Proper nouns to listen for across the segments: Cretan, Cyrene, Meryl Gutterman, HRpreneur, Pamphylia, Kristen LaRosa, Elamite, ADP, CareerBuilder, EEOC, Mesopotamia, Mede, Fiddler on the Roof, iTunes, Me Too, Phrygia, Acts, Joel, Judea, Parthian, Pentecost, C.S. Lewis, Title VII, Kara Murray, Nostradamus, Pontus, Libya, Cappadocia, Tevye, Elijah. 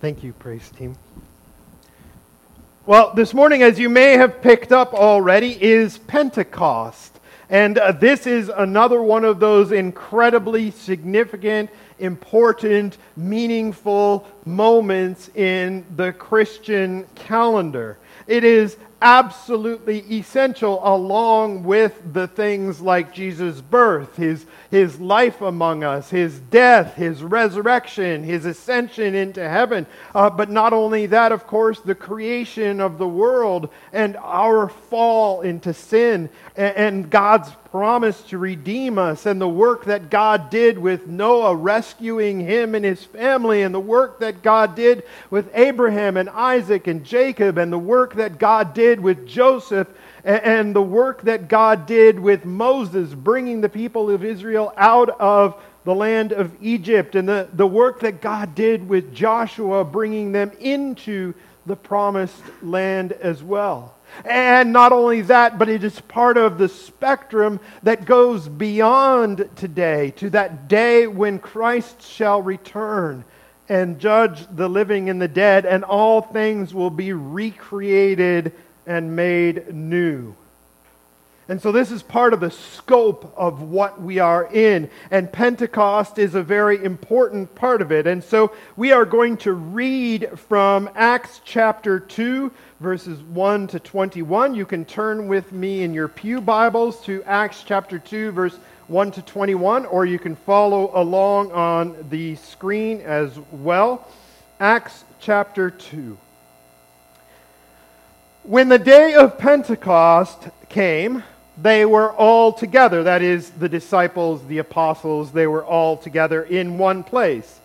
Thank you, praise team. Well, this morning, as you may have picked up already, is Pentecost. And this is another one of those incredibly significant, important, meaningful moments in the Christian calendar. It is absolutely essential, along with the things like Jesus' birth, his life among us, his death, his resurrection, his ascension into heaven. But not only that, of course, the creation of the world and our fall into sin and God's promise to redeem us, and the work that God did with Noah rescuing him and his family, and the work that God did with Abraham and Isaac and Jacob, and the work that God did with Joseph, and the work that God did with Moses, bringing the people of Israel out of the land of Egypt, and the work that God did with Joshua, bringing them into the promised land as well. And not only that, but it is part of the spectrum that goes beyond today to that day when Christ shall return and judge the living and the dead, and all things will be recreated and made new. And so this is part of the scope of what we are in, and Pentecost is a very important part of it. And so we are going to read from Acts chapter 2, verses 1 to 21. You can turn with me in your pew Bibles to Acts chapter 2, verse 1 to 21, or you can follow along on the screen as well. Acts chapter 2. When the day of Pentecost came, they were all together. That is, the disciples, the apostles, they were all together in one place.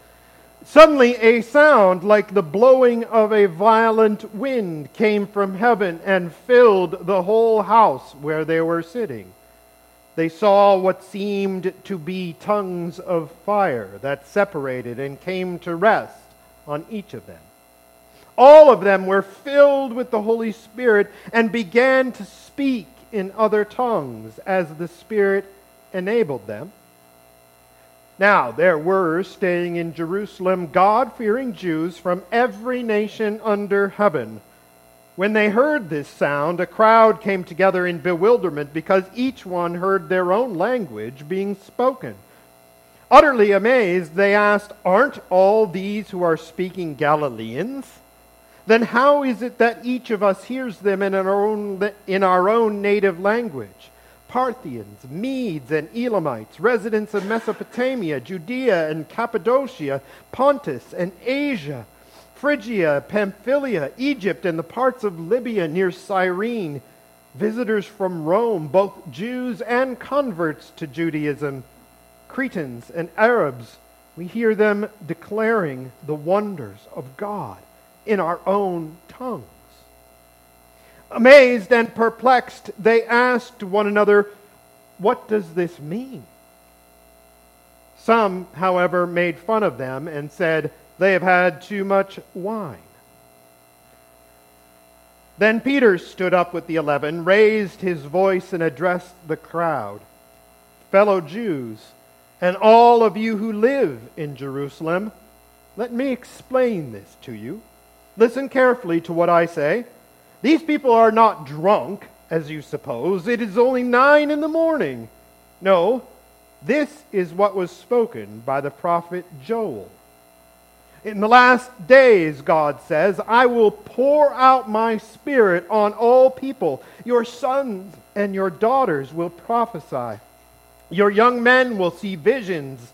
Suddenly a sound like the blowing of a violent wind came from heaven and filled the whole house where they were sitting. They saw what seemed to be tongues of fire that separated and came to rest on each of them. All of them were filled with the Holy Spirit and began to speak in other tongues as the Spirit enabled them. Now there were staying in Jerusalem God-fearing Jews from every nation under heaven. When they heard this sound, a crowd came together in bewilderment because each one heard their own language being spoken. Utterly amazed, they asked, "Aren't all these who are speaking Galileans? Then how is it that each of us hears them in our own native language? Parthians, Medes, and Elamites, residents of Mesopotamia, Judea and Cappadocia, Pontus and Asia, Phrygia, Pamphylia, Egypt, and the parts of Libya near Cyrene, visitors from Rome, both Jews and converts to Judaism, Cretans and Arabs, we hear them declaring the wonders of God in our own tongues." Amazed and perplexed, they asked one another, "What does this mean?" Some, however, made fun of them and said, "They have had too much wine." Then Peter stood up with the 11, raised his voice, and addressed the crowd. "Fellow Jews, and all of you who live in Jerusalem, let me explain this to you. Listen carefully to what I say. These people are not drunk, as you suppose. It is only 9 a.m. No, this is what was spoken by the prophet Joel. In the last days, God says, I will pour out my Spirit on all people. Your sons and your daughters will prophesy. Your young men will see visions.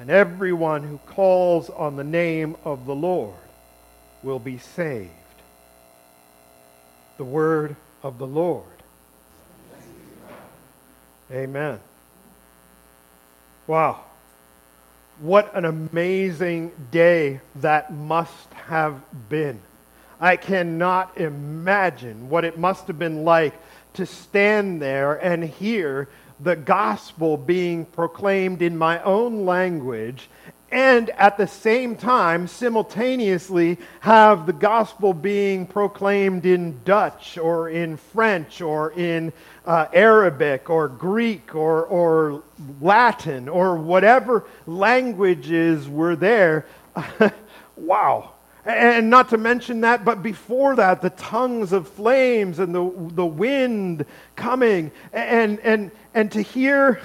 And everyone who calls on the name of the Lord will be saved." The word of the Lord. Amen. Wow. What an amazing day that must have been. I cannot imagine what it must have been like to stand there and hear the gospel being proclaimed in my own language, and at the same time, simultaneously, have the gospel being proclaimed in Dutch or in French or in Arabic or Greek or Latin or whatever languages were there. Wow. And not to mention that, but before that, the tongues of flames and the wind coming, and to hear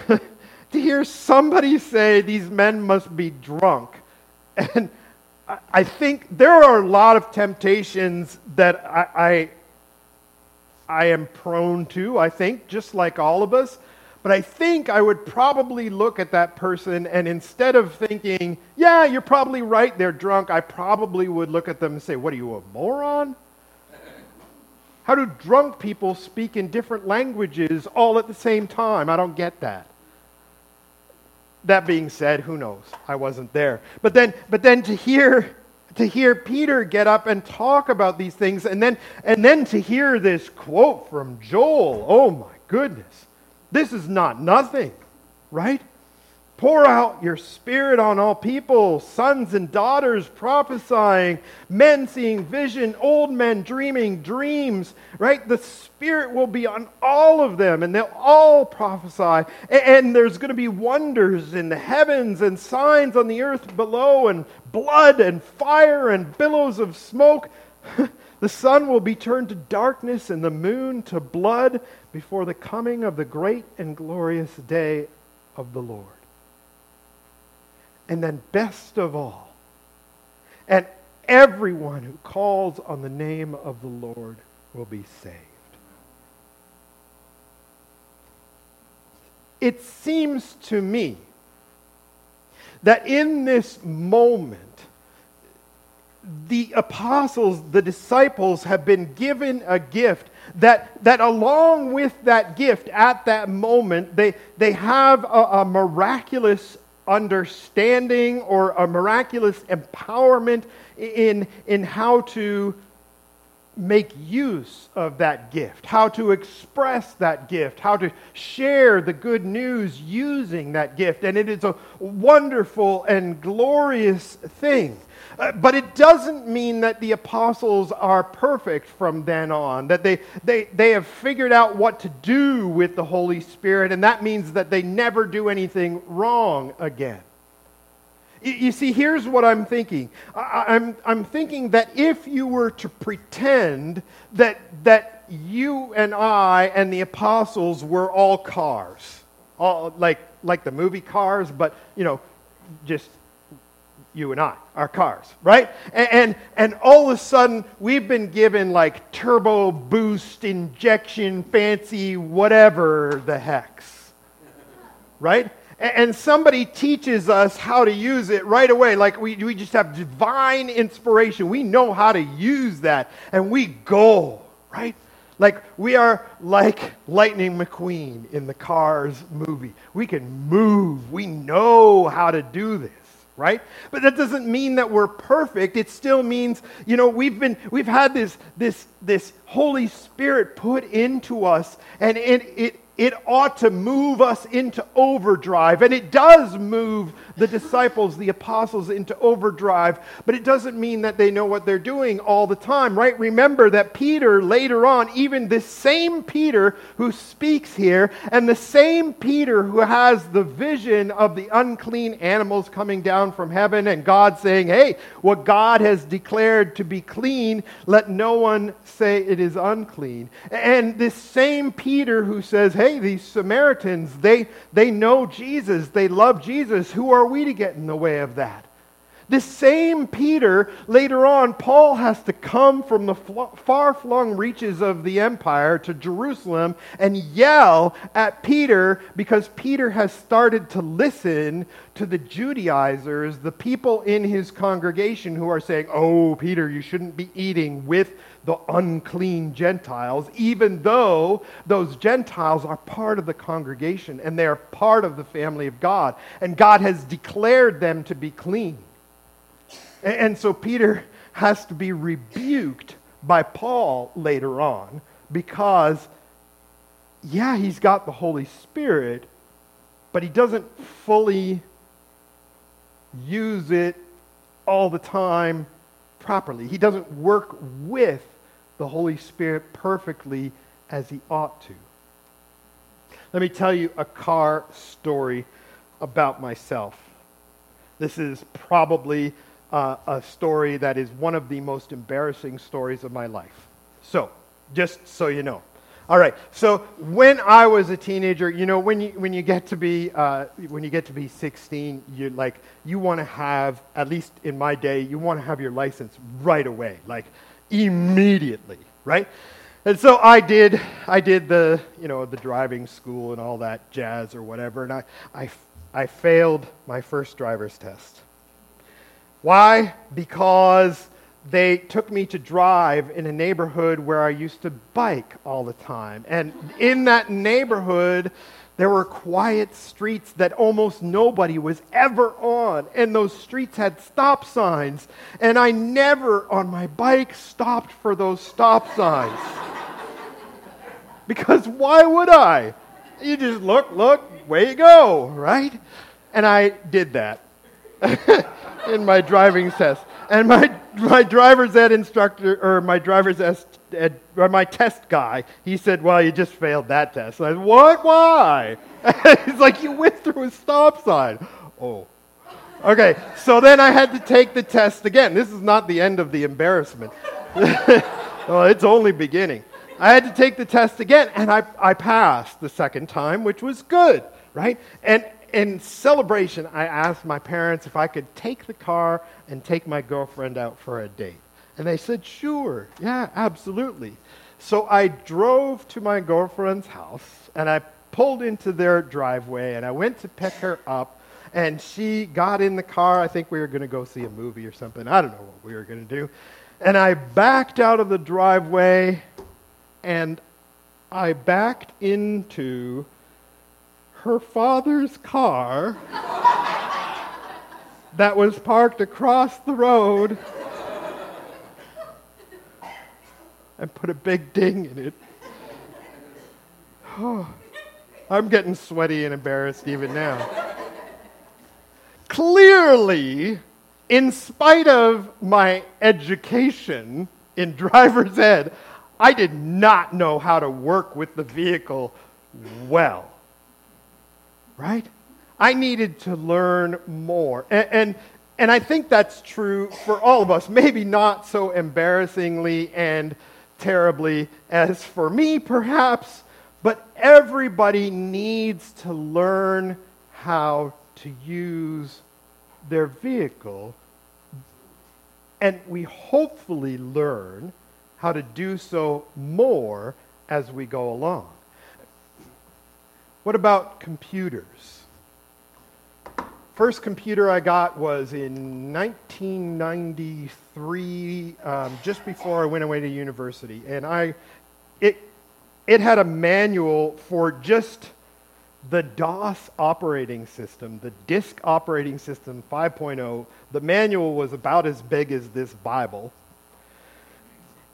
to hear somebody say these men must be drunk. And I think there are a lot of temptations that I am prone to, I think, just like all of us. But I think I would probably look at that person, and instead of thinking, yeah, you're probably right, they're drunk, I probably would look at them and say, what are you, a moron? How do drunk people speak in different languages all at the same time? I don't get that. That being said, who knows? I wasn't there. But then to hear Peter get up and talk about these things, and then to hear this quote from Joel, oh my goodness, this is not nothing, right? Pour out your spirit on all people, sons and daughters prophesying, men seeing vision, old men dreaming dreams, right? The spirit will be on all of them, and they'll all prophesy. And there's going to be wonders in the heavens and signs on the earth below, and blood and fire and billows of smoke. The sun will be turned to darkness and the moon to blood before the coming of the great and glorious day of the Lord. And then best of all, and everyone who calls on the name of the Lord will be saved. It seems to me that in this moment, the apostles, the disciples, have been given a gift that along with that gift at that moment, they have a miraculous understanding or a miraculous empowerment in how to make use of that gift, how to express that gift, how to share the good news using that gift. And it is a wonderful and glorious thing. But it doesn't mean that the apostles are perfect from then on, that they have figured out what to do with the Holy Spirit, and that means that they never do anything wrong again. You see, here's what I'm thinking. I'm thinking that if you were to pretend that you and I and the apostles were all cars, all like the movie Cars, but just you and I, our cars, right? And all of a sudden, we've been given like turbo boost, injection, fancy, whatever the hex, right? And somebody teaches us how to use it right away. Like we just have divine inspiration. We know how to use that, and we go, right? Like we are like Lightning McQueen in the Cars movie. We can move. We know how to do this. Right? But that doesn't mean that we're perfect. It still means, we've had this Holy Spirit put into us, and it ought to move us into overdrive. And it does move the disciples, the apostles, into overdrive, but it doesn't mean that they know what they're doing all the time, right? Remember that Peter later on, even this same Peter who speaks here, and the same Peter who has the vision of the unclean animals coming down from heaven and God saying, hey, what God has declared to be clean, let no one say it is unclean. And this same Peter who says, hey, these Samaritans, they know Jesus, they love Jesus. Who are we to get in the way of that? This same Peter, later on, Paul has to come from the far-flung reaches of the empire to Jerusalem and yell at Peter because Peter has started to listen to the Judaizers, the people in his congregation who are saying, "Oh, Peter, you shouldn't be eating with the unclean Gentiles," even though those Gentiles are part of the congregation and they are part of the family of God, and God has declared them to be clean. And so Peter has to be rebuked by Paul later on because, yeah, he's got the Holy Spirit, but he doesn't fully use it all the time properly. He doesn't work with the Holy Spirit perfectly as he ought to. Let me tell you a car story about myself. This is probably a story that is one of the most embarrassing stories of my life. So, just so you know. All right. So, when I was a teenager, you know, when you get to be 16, you want to have, at least in my day, you want to have your license right away, like immediately, right? And so I did the driving school and all that jazz or whatever, and I failed my first driver's test. Why? Because they took me to drive in a neighborhood where I used to bike all the time. And in that neighborhood, there were quiet streets that almost nobody was ever on. And those streets had stop signs. And I never, on my bike, stopped for those stop signs. Because why would I? You just look, way you go, right? And I did that in my driving test. And my driver's ed instructor, or my driver's ed, or my test guy, he said, "Well, you just failed that test." And I said, "What? Why?" He's like, "You went through a stop sign." Oh. Okay, so then I had to take the test again. This is not the end of the embarrassment. Well, it's only beginning. I had to take the test again, and I passed the second time, which was good, right? And in celebration, I asked my parents if I could take the car and take my girlfriend out for a date. And they said, "Sure, yeah, absolutely." So I drove to my girlfriend's house, and I pulled into their driveway, and I went to pick her up, and she got in the car. I think we were going to go see a movie or something. I don't know what we were going to do. And I backed out of the driveway, and I backed into her father's car that was parked across the road and put a big ding in it. Oh, I'm getting sweaty and embarrassed even now. Clearly, in spite of my education in driver's ed, I did not know how to work with the vehicle well, right? I needed to learn more. And I think that's true for all of us, maybe not so embarrassingly and terribly as for me, perhaps, but everybody needs to learn how to use their vehicle, and we hopefully learn how to do so more as we go along. What about computers? First computer I got was in 1993, just before I went away to university, and it had a manual for just the DOS operating system, the disk operating system 5.0. The manual was about as big as this Bible.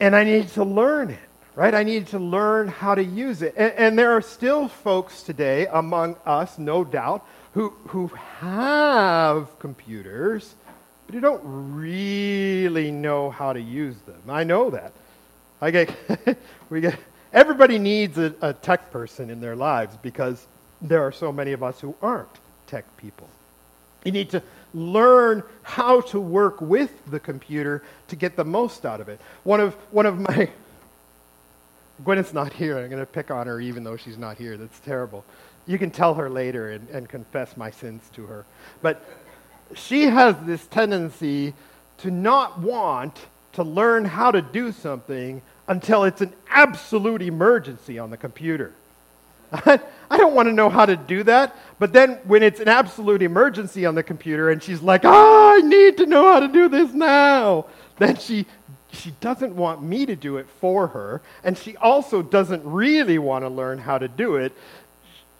And I needed to learn it, right? I needed to learn how to use it. And there are still folks today among us, no doubt, who have computers, but who don't really know how to use them. I know that. Everybody needs a tech person in their lives because there are so many of us who aren't tech people. You need to learn how to work with the computer to get the most out of it. One of my... Gwyneth's not here. I'm going to pick on her even though she's not here. That's terrible. You can tell her later and confess my sins to her. But she has this tendency to not want to learn how to do something until it's an absolute emergency on the computer. I don't want to know how to do that. But then when it's an absolute emergency on the computer and she's like, I need to know how to do this now, then she doesn't want me to do it for her. And she also doesn't really want to learn how to do it.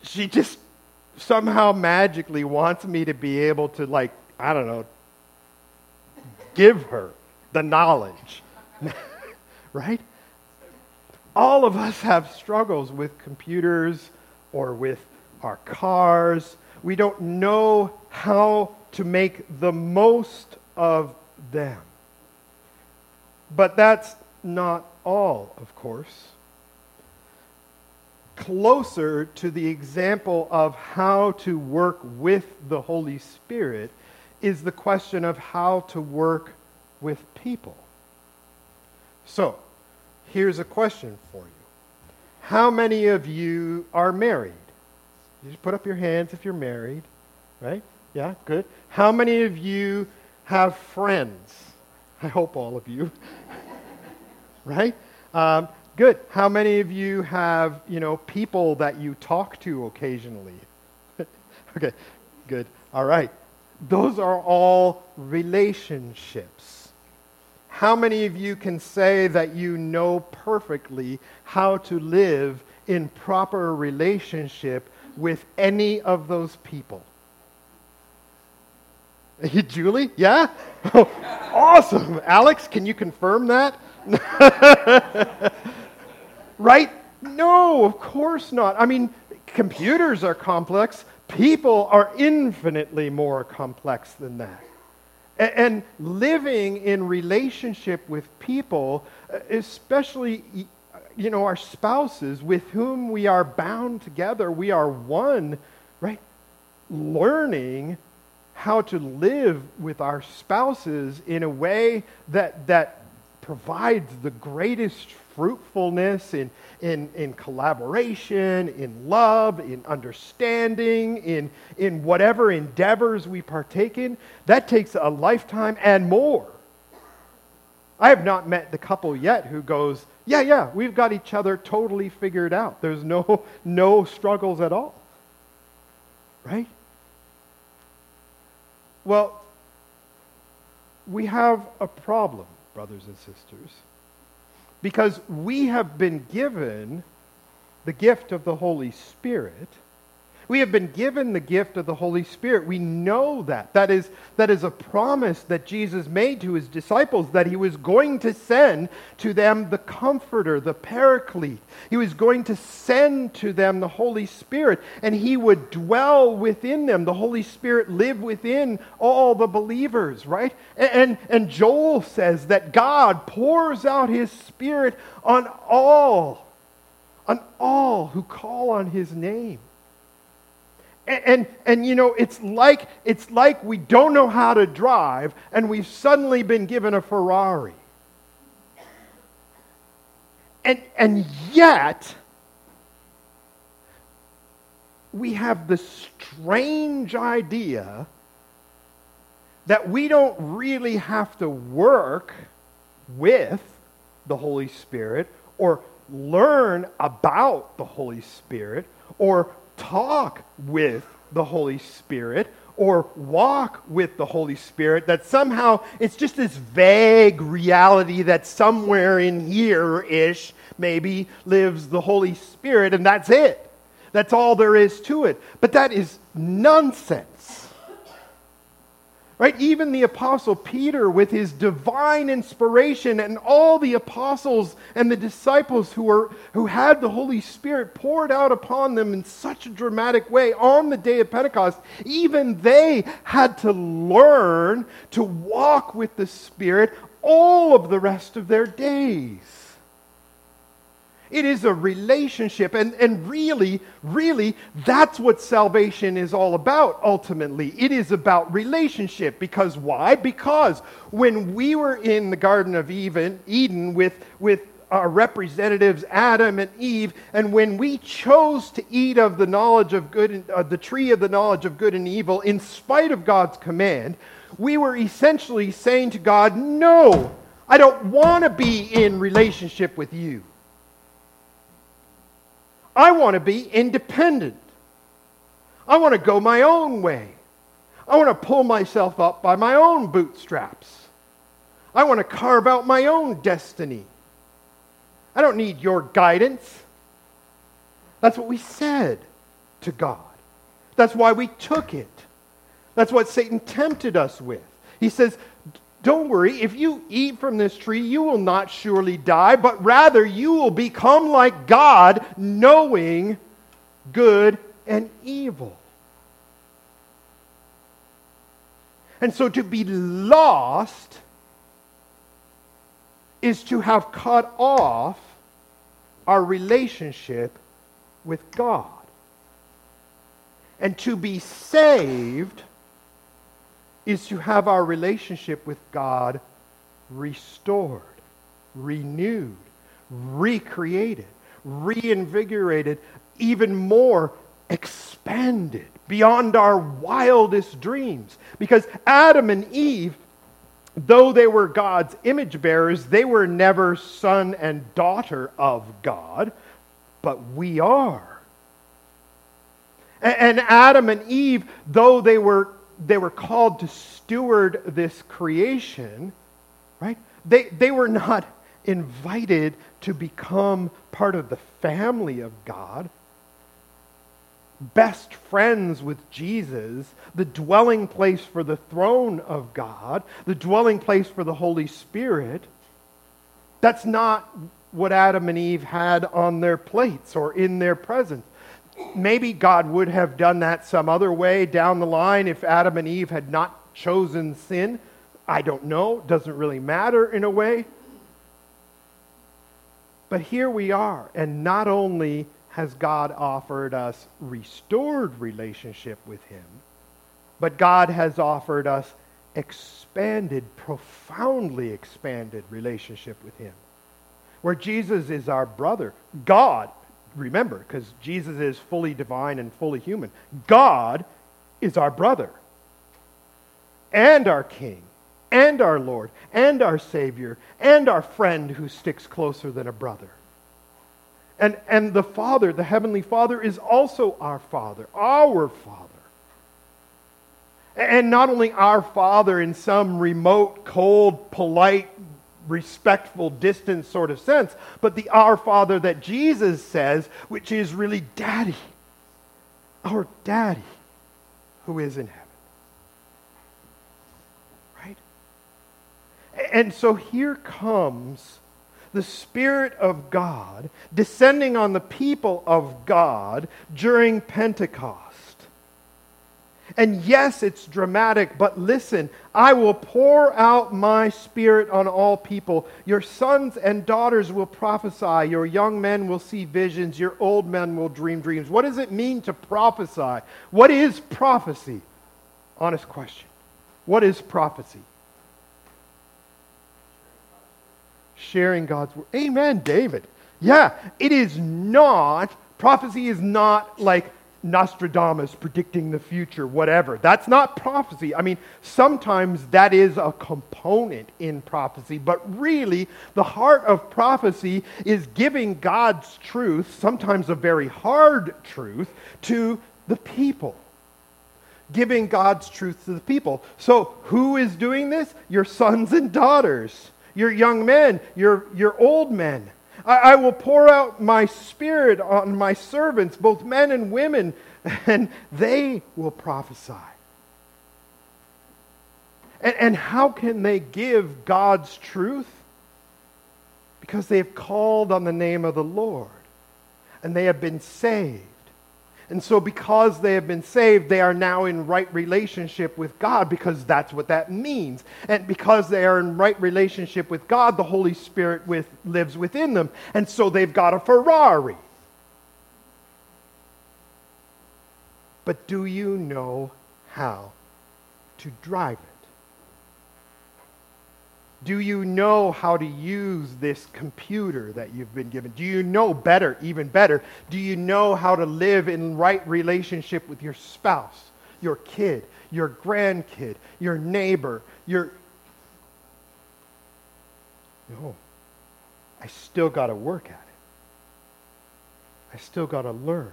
She just somehow magically wants me to be able to, like, I don't know, give her the knowledge, right? All of us have struggles with computers or with our cars. We don't know how to make the most of them. But that's not all, of course. Closer to the example of how to work with the Holy Spirit is the question of how to work with people. So, here's a question for you. How many of you are married? You just put up your hands if you're married, right? Yeah, good. How many of you have friends? I hope all of you, right? Good. How many of you have, people that you talk to occasionally? Okay, good. All right. Those are all relationships. How many of you can say that you know perfectly how to live in proper relationship with any of those people? Julie? Yeah? Oh, awesome. Alex, can you confirm that? Right? No, of course not. I mean, computers are complex. People are infinitely more complex than that. And living in relationship with people, especially, our spouses with whom we are bound together, we are one, right? Learning how to live with our spouses in a way that provides the greatest fruitfulness in collaboration, in love, in understanding, in whatever endeavors we partake in, that takes a lifetime and more. I have not met the couple yet who goes, yeah, we've got each other totally figured out. There's no struggles at all. Right? Well, we have a problem, brothers and sisters, because we have been given the gift of the Holy Spirit. We have been given the gift of the Holy Spirit. We know that. That is a promise that Jesus made to his disciples, that he was going to send to them the Comforter, the Paraclete. He was going to send to them the Holy Spirit, and he would dwell within them. The Holy Spirit live within all the believers, right? And Joel says that God pours out his Spirit on all who call on his name. And it's like we don't know how to drive, and we've suddenly been given a Ferrari. And yet, we have this strange idea that we don't really have to work with the Holy Spirit, or learn about the Holy Spirit, or talk with the Holy Spirit, or walk with the Holy Spirit, that somehow it's just this vague reality that somewhere in here-ish maybe lives the Holy Spirit, and that's it. That's all there is to it. But that is nonsense. Right? Even the Apostle Peter, with his divine inspiration, and all the apostles and the disciples who had the Holy Spirit poured out upon them in such a dramatic way on the day of Pentecost, even they had to learn to walk with the Spirit all of the rest of their days. It is a relationship, and really, really, that's what salvation is all about, ultimately. It is about relationship, because why? Because when we were in the Garden of Eden with our representatives, Adam and Eve, and when we chose to eat of the knowledge of good, the tree of the knowledge of good and evil, in spite of God's command, we were essentially saying to God, "No, I don't want to be in relationship with you. I want to be independent. I want to go my own way. I want to pull myself up by my own bootstraps. I want to carve out my own destiny. I don't need your guidance." That's what we said to God. That's why we took it. That's what Satan tempted us with. He says, "Don't worry, if you eat from this tree, you will not surely die, but rather you will become like God, knowing good and evil." And so to be lost is to have cut off our relationship with God. And to be saved is to have our relationship with God restored, renewed, recreated, reinvigorated, even more expanded beyond our wildest dreams. Because Adam and Eve, though they were God's image bearers, they were never son and daughter of God, but we are. And Adam and Eve, though they were called to steward this creation, right? They were not invited to become part of the family of God, best friends with Jesus, the dwelling place for the throne of God, the dwelling place for the Holy Spirit. That's not what Adam and Eve had on their plates or in their presence. Maybe God would have done that some other way down the line if Adam and Eve had not chosen sin. I don't know. It doesn't really matter in a way. But here we are, and not only has God offered us restored relationship with Him, but God has offered us expanded, profoundly expanded relationship with Him, where Jesus is our brother. God, remember, because Jesus is fully divine and fully human, God is our brother and our King and our Lord and our Savior and our friend who sticks closer than a brother. And the Father, the Heavenly Father, is also our Father, our Father. And not only our Father in some remote, cold, polite, respectful, distant sort of sense, but the Our Father that Jesus says, which is really Daddy, our Daddy who is in heaven. Right? And so here comes the Spirit of God descending on the people of God during Pentecost. And yes, it's dramatic, but listen, "I will pour out my Spirit on all people. Your sons and daughters will prophesy. Your young men will see visions. Your old men will dream dreams." What does it mean to prophesy? What is prophecy? Honest question. What is prophecy? Sharing God's word. Amen, David. Yeah, it is not, prophecy is not like Nostradamus predicting the future, whatever. That's not prophecy. I mean, sometimes that is a component in prophecy, but really the heart of prophecy is giving God's truth, sometimes a very hard truth, to the people. Giving God's truth to the people. So who is doing this? Your sons and daughters. Your young men, your old men. I will pour out my Spirit on my servants, both men and women, and they will prophesy. And how can they give God's truth? Because they have called on the name of the Lord, and they have been saved. And so because they have been saved, they are now in right relationship with God, because that's what that means. And because they are in right relationship with God, the Holy Spirit lives within them. And so they've got a Ferrari. But do you know how to drive it? Do you know how to use this computer that you've been given? Do you know better, even better? Do you know how to live in right relationship with your spouse, your kid, your grandkid, your neighbor, your... No. I still got to work at it. I still got to learn.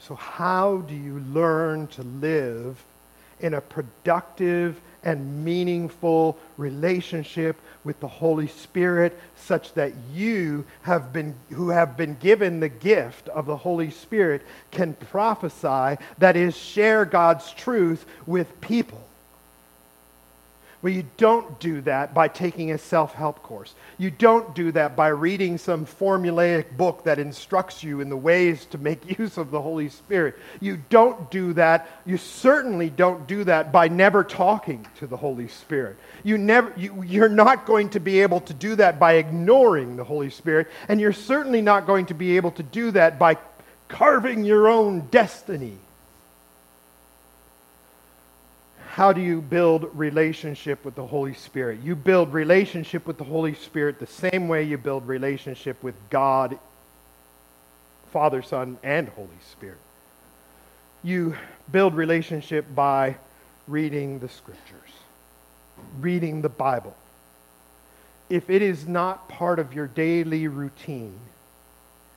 So how do you learn to live in a productive and meaningful relationship with the Holy Spirit, such that you who have been given the gift of the Holy Spirit can prophesy, that is, share God's truth with people? Well, you don't do that by taking a self-help course. You don't do that by reading some formulaic book that instructs you in the ways to make use of the Holy Spirit. You don't do that. You certainly don't do that by never talking to the Holy Spirit. You're not going to be able to do that by ignoring the Holy Spirit, and you're certainly not going to be able to do that by carving your own destiny. How do you build relationship with the Holy Spirit? You build relationship with the Holy Spirit the same way you build relationship with God, Father, Son, and Holy Spirit. You build relationship by reading the Scriptures, reading the Bible. If it is not part of your daily routine,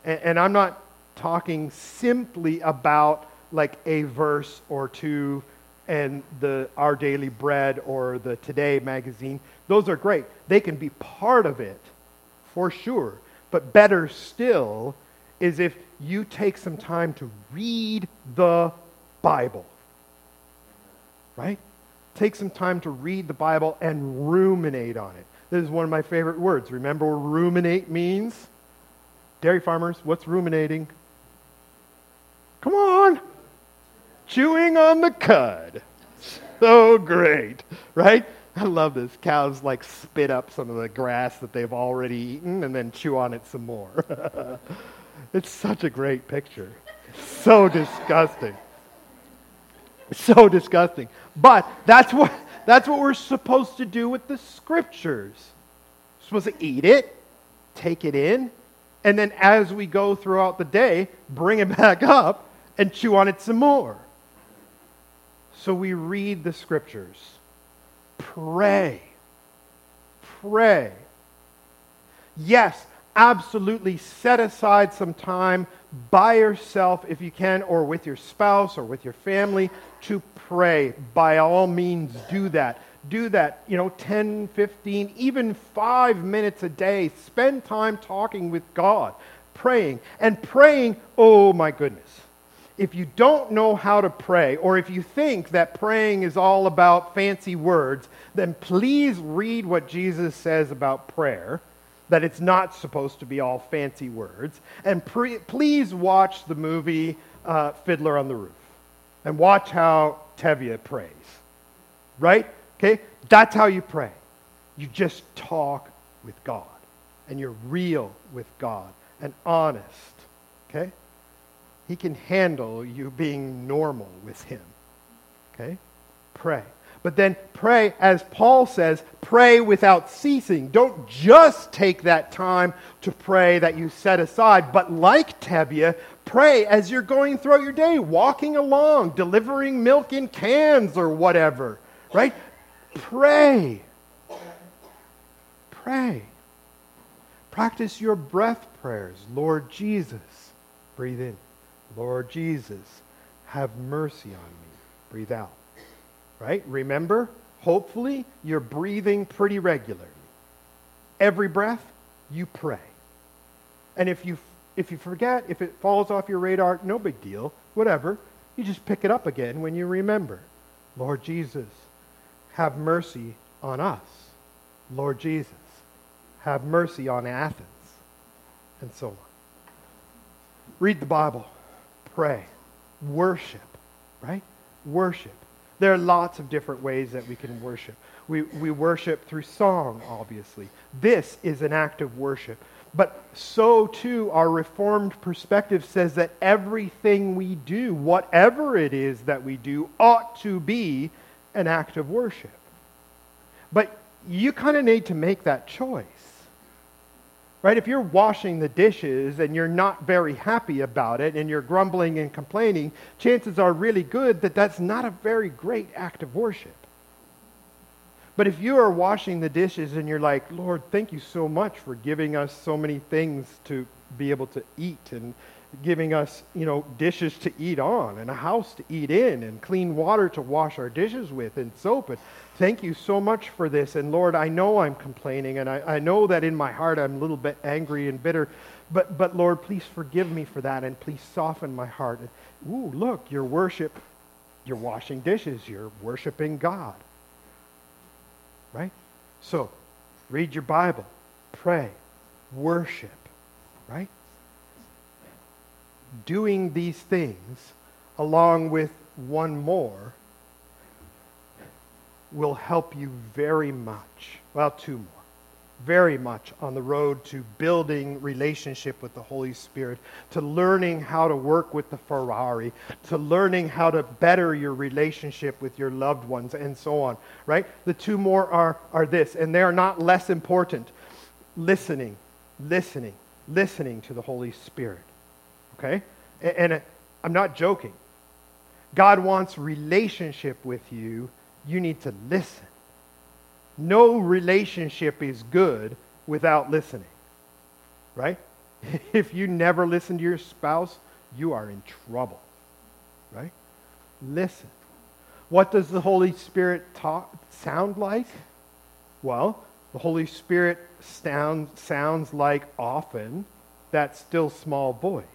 and I'm not talking simply about like a verse or two, and the Our Daily Bread or the Today magazine, those are great. They can be part of it, for sure. But better still is if you take some time to read the Bible, right? Take some time to read the Bible and ruminate on it. This is one of my favorite words. Remember what ruminate means? Dairy farmers, what's ruminating? Come on! Chewing on the cud. So great, right? I love this. Cows like spit up some of the grass that they've already eaten and then chew on it some more. It's such a great picture. So disgusting. So disgusting. But that's what we're supposed to do with the Scriptures. We're supposed to eat it, take it in, and then as we go throughout the day, bring it back up and chew on it some more. So we read the Scriptures. Pray. Yes, absolutely set aside some time by yourself if you can, or with your spouse or with your family, to pray. By all means, do that. Do that, 10, 15, even 5 minutes a day. Spend time talking with God, praying. And praying, oh my goodness. If you don't know how to pray, or if you think that praying is all about fancy words, then please read what Jesus says about prayer, that it's not supposed to be all fancy words. And please watch the movie Fiddler on the Roof, and watch how Tevye prays, right? Okay, that's how you pray. You just talk with God, and you're real with God, and honest, okay? He can handle you being normal with him. Okay? Pray. But then pray, as Paul says, pray without ceasing. Don't just take that time to pray that you set aside, but like Tevye, pray as you're going throughout your day, walking along, delivering milk in cans or whatever. Right? Pray. Practice your breath prayers. Lord Jesus, breathe in. Lord Jesus, have mercy on me. Breathe out. Right? Remember, hopefully, you're breathing pretty regularly. Every breath, you pray. And if you forget, if it falls off your radar, no big deal, whatever. You just pick it up again when you remember. Lord Jesus, have mercy on us. Lord Jesus, have mercy on Athens. And so on. Read the Bible. Pray. Worship, right? Worship. There are lots of different ways that we can worship. We worship through song, obviously. This is an act of worship. But so too, our Reformed perspective says that everything we do, whatever it is that we do, ought to be an act of worship. But you kind of need to make that choice, right? If you're washing the dishes and you're not very happy about it and you're grumbling and complaining, chances are really good that that's not a very great act of worship. But if you are washing the dishes and you're like, Lord, thank you so much for giving us so many things to be able to eat and giving us, dishes to eat on and a house to eat in and clean water to wash our dishes with and soap. And thank you so much for this. And Lord, I know I'm complaining and I know that in my heart I'm a little bit angry and bitter. But Lord, please forgive me for that and please soften my heart. And, ooh, look, your worship, you're washing dishes, you're worshiping God. Right? So, read your Bible, pray, worship, right? Doing these things along with one more will help you very much, well, two more, very much on the road to building relationship with the Holy Spirit, to learning how to work with the Ferrari, to learning how to better your relationship with your loved ones, and so on, right? The two more are this, and they are not less important. Listening to the Holy Spirit. Okay? And I'm not joking. God wants relationship with you. You need to listen. No relationship is good without listening. Right? If you never listen to your spouse, you are in trouble. Right? Listen. What does the Holy Spirit sound like? Well, the Holy Spirit sounds like often that still small voice.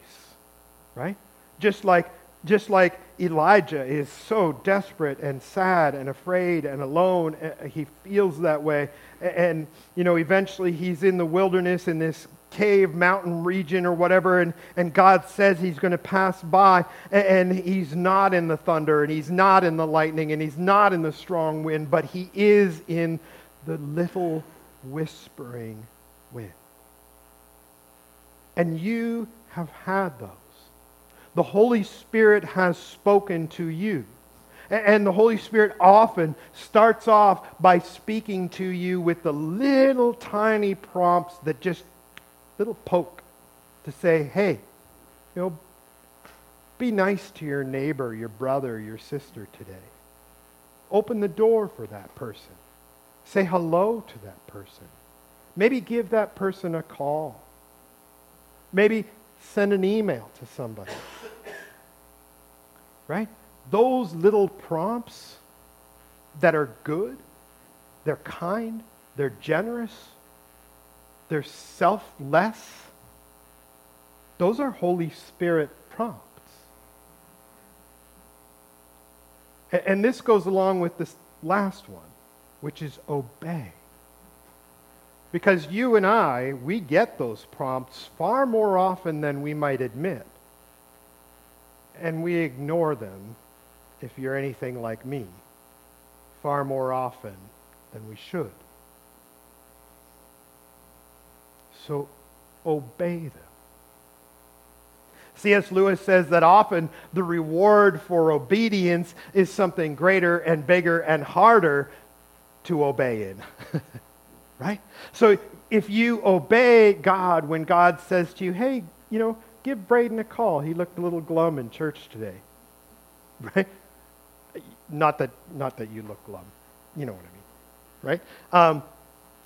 Right? Just like Elijah is so desperate and sad and afraid and alone, he feels that way. And, eventually he's in the wilderness in this cave, mountain region or whatever, and God says he's going to pass by, and he's not in the thunder, and he's not in the lightning, and he's not in the strong wind, but he is in the little whispering wind. And you have had those. The Holy Spirit has spoken to you. And the Holy Spirit often starts off by speaking to you with the little tiny prompts that just, little poke to say, hey, be nice to your neighbor, your brother, your sister today. Open the door for that person. Say hello to that person. Maybe give that person a call. Maybe send an email to somebody. Right? Those little prompts that are good, they're kind, they're generous, they're selfless, those are Holy Spirit prompts. And this goes along with this last one, which is obey. Because you and I, we get those prompts far more often than we might admit. And we ignore them, if you're anything like me, far more often than we should. So obey them. C.S. Lewis says that often the reward for obedience is something greater and bigger and harder to obey in. Right? So if you obey God when God says to you, hey, give Braden a call. He looked a little glum in church today. Right? Not that you look glum. You know what I mean. Right?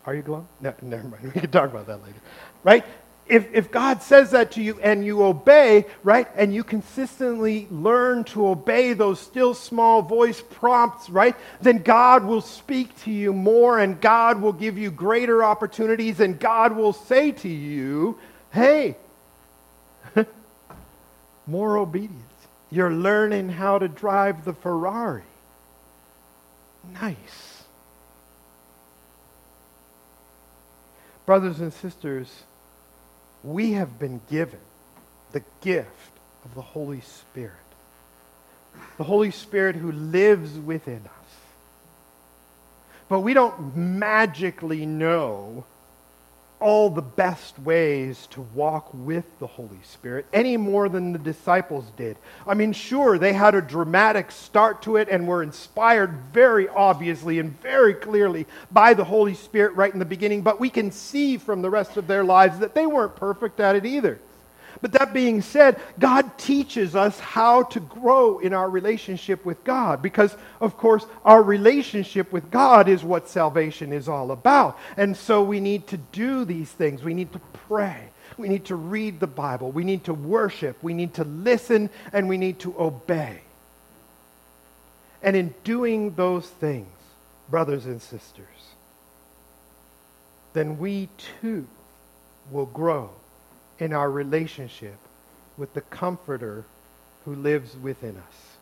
Are you glum? No, never mind. We can talk about that later. Right? If God says that to you and you obey, right, and you consistently learn to obey those still small voice prompts, right, then God will speak to you more and God will give you greater opportunities and God will say to you, hey, more obedience. You're learning how to drive the Ferrari. Nice. Brothers and sisters, we have been given the gift of the Holy Spirit. The Holy Spirit who lives within us. But we don't magically know all the best ways to walk with the Holy Spirit, any more than the disciples did. I mean, sure, they had a dramatic start to it and were inspired very obviously and very clearly by the Holy Spirit right in the beginning, but we can see from the rest of their lives that they weren't perfect at it either. But that being said, God teaches us how to grow in our relationship with God because, of course, our relationship with God is what salvation is all about. And so we need to do these things. We need to pray. We need to read the Bible. We need to worship. We need to listen, and we need to obey. And in doing those things, brothers and sisters, then we too will grow in our relationship with the Comforter who lives within us.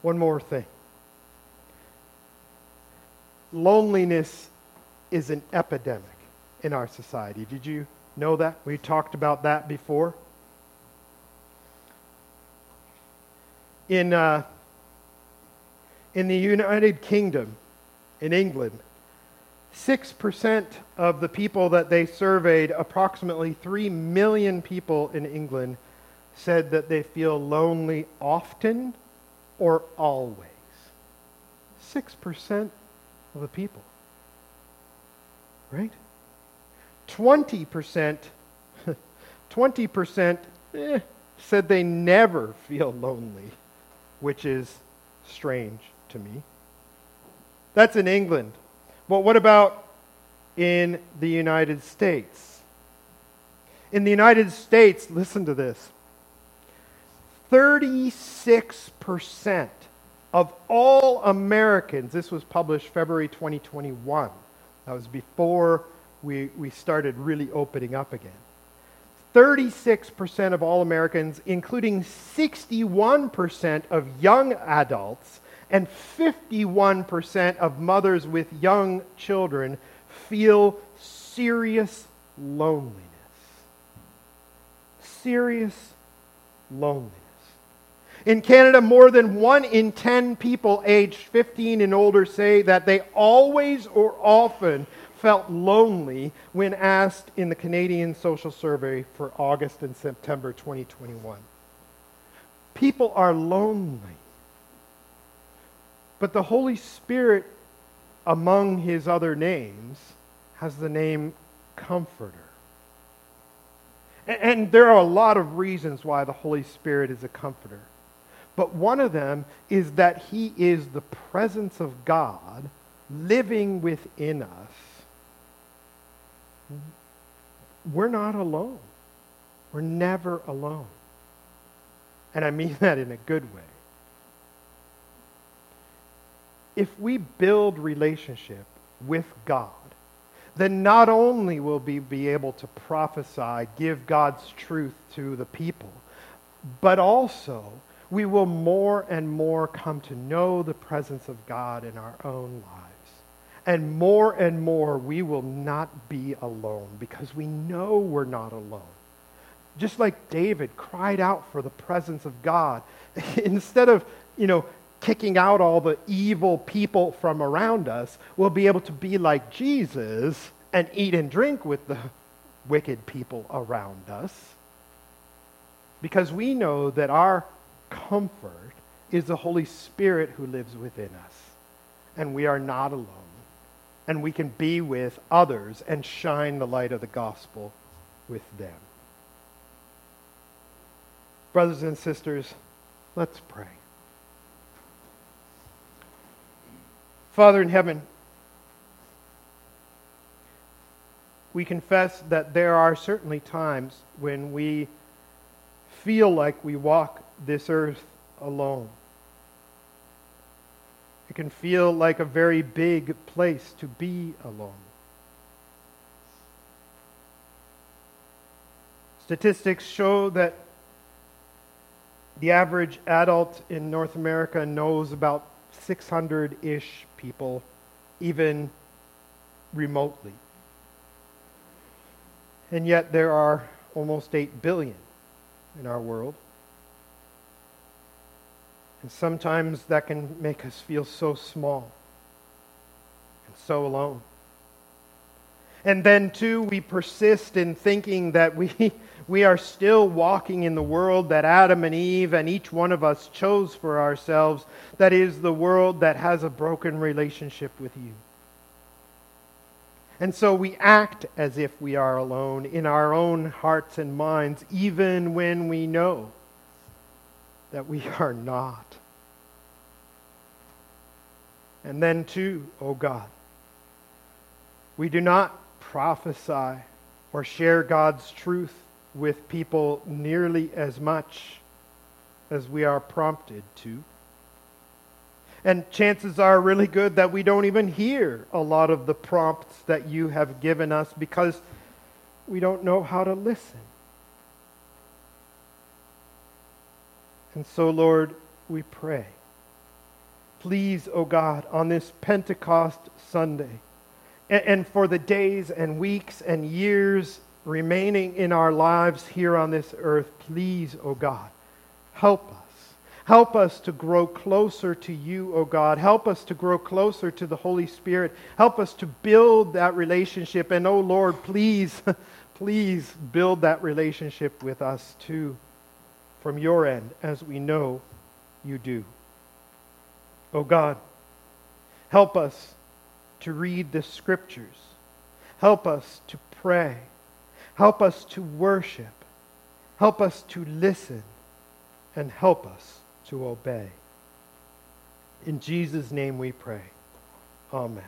One more thing. Loneliness is an epidemic in our society. Did you know that? We talked about that before. In the United Kingdom, in England, 6% of the people that they surveyed, approximately 3 million people in England, said that they feel lonely often or always. 6% of the people. Right? 20% said they never feel lonely, which is strange to me. That's in England. But what about in the United States? In the United States, listen to this, 36% of all Americans, this was published February 2021, that was before we started really opening up again, 36% of all Americans, including 61% of young adults, and 51% of mothers with young children feel serious loneliness. Serious loneliness. In Canada, more than 1 in 10 people aged 15 and older say that they always or often felt lonely when asked in the Canadian Social Survey for August and September 2021. People are lonely. But the Holy Spirit, among his other names, has the name Comforter. And there are a lot of reasons why the Holy Spirit is a comforter. But one of them is that he is the presence of God living within us. We're not alone. We're never alone. And I mean that in a good way. If we build relationship with God, then not only will we be able to prophesy, give God's truth to the people, but also we will more and more come to know the presence of God in our own lives. And more we will not be alone because we know we're not alone. Just like David cried out for the presence of God, instead of, kicking out all the evil people from around us, we'll be able to be like Jesus and eat and drink with the wicked people around us because we know that our comfort is the Holy Spirit who lives within us, and we are not alone, and we can be with others and shine the light of the gospel with them. Brothers and sisters, let's pray. Father in heaven, we confess that there are certainly times when we feel like we walk this earth alone. It can feel like a very big place to be alone. Statistics show that the average adult in North America knows about 600-ish people, even remotely. And yet there are almost 8 billion in our world. And sometimes that can make us feel so small and so alone. And then two, we persist in thinking that we are still walking in the world that Adam and Eve and each one of us chose for ourselves. That is the world that has a broken relationship with you. And so we act as if we are alone in our own hearts and minds, even when we know that we are not. And then too, O God, we do not prophesy or share God's truth with people nearly as much as we are prompted to. And chances are really good that we don't even hear a lot of the prompts that you have given us because we don't know how to listen. And so, Lord, we pray. Please, O God, on this Pentecost Sunday, and for the days and weeks and years remaining in our lives here on this earth, please, O God, help us. Help us to grow closer to you, O God. Help us to grow closer to the Holy Spirit. Help us to build that relationship. And, O Lord, please, please build that relationship with us too, from your end, as we know you do. O God, help us to read the Scriptures. Help us to pray. Help us to worship. Help us to listen. And help us to obey. In Jesus' name we pray. Amen.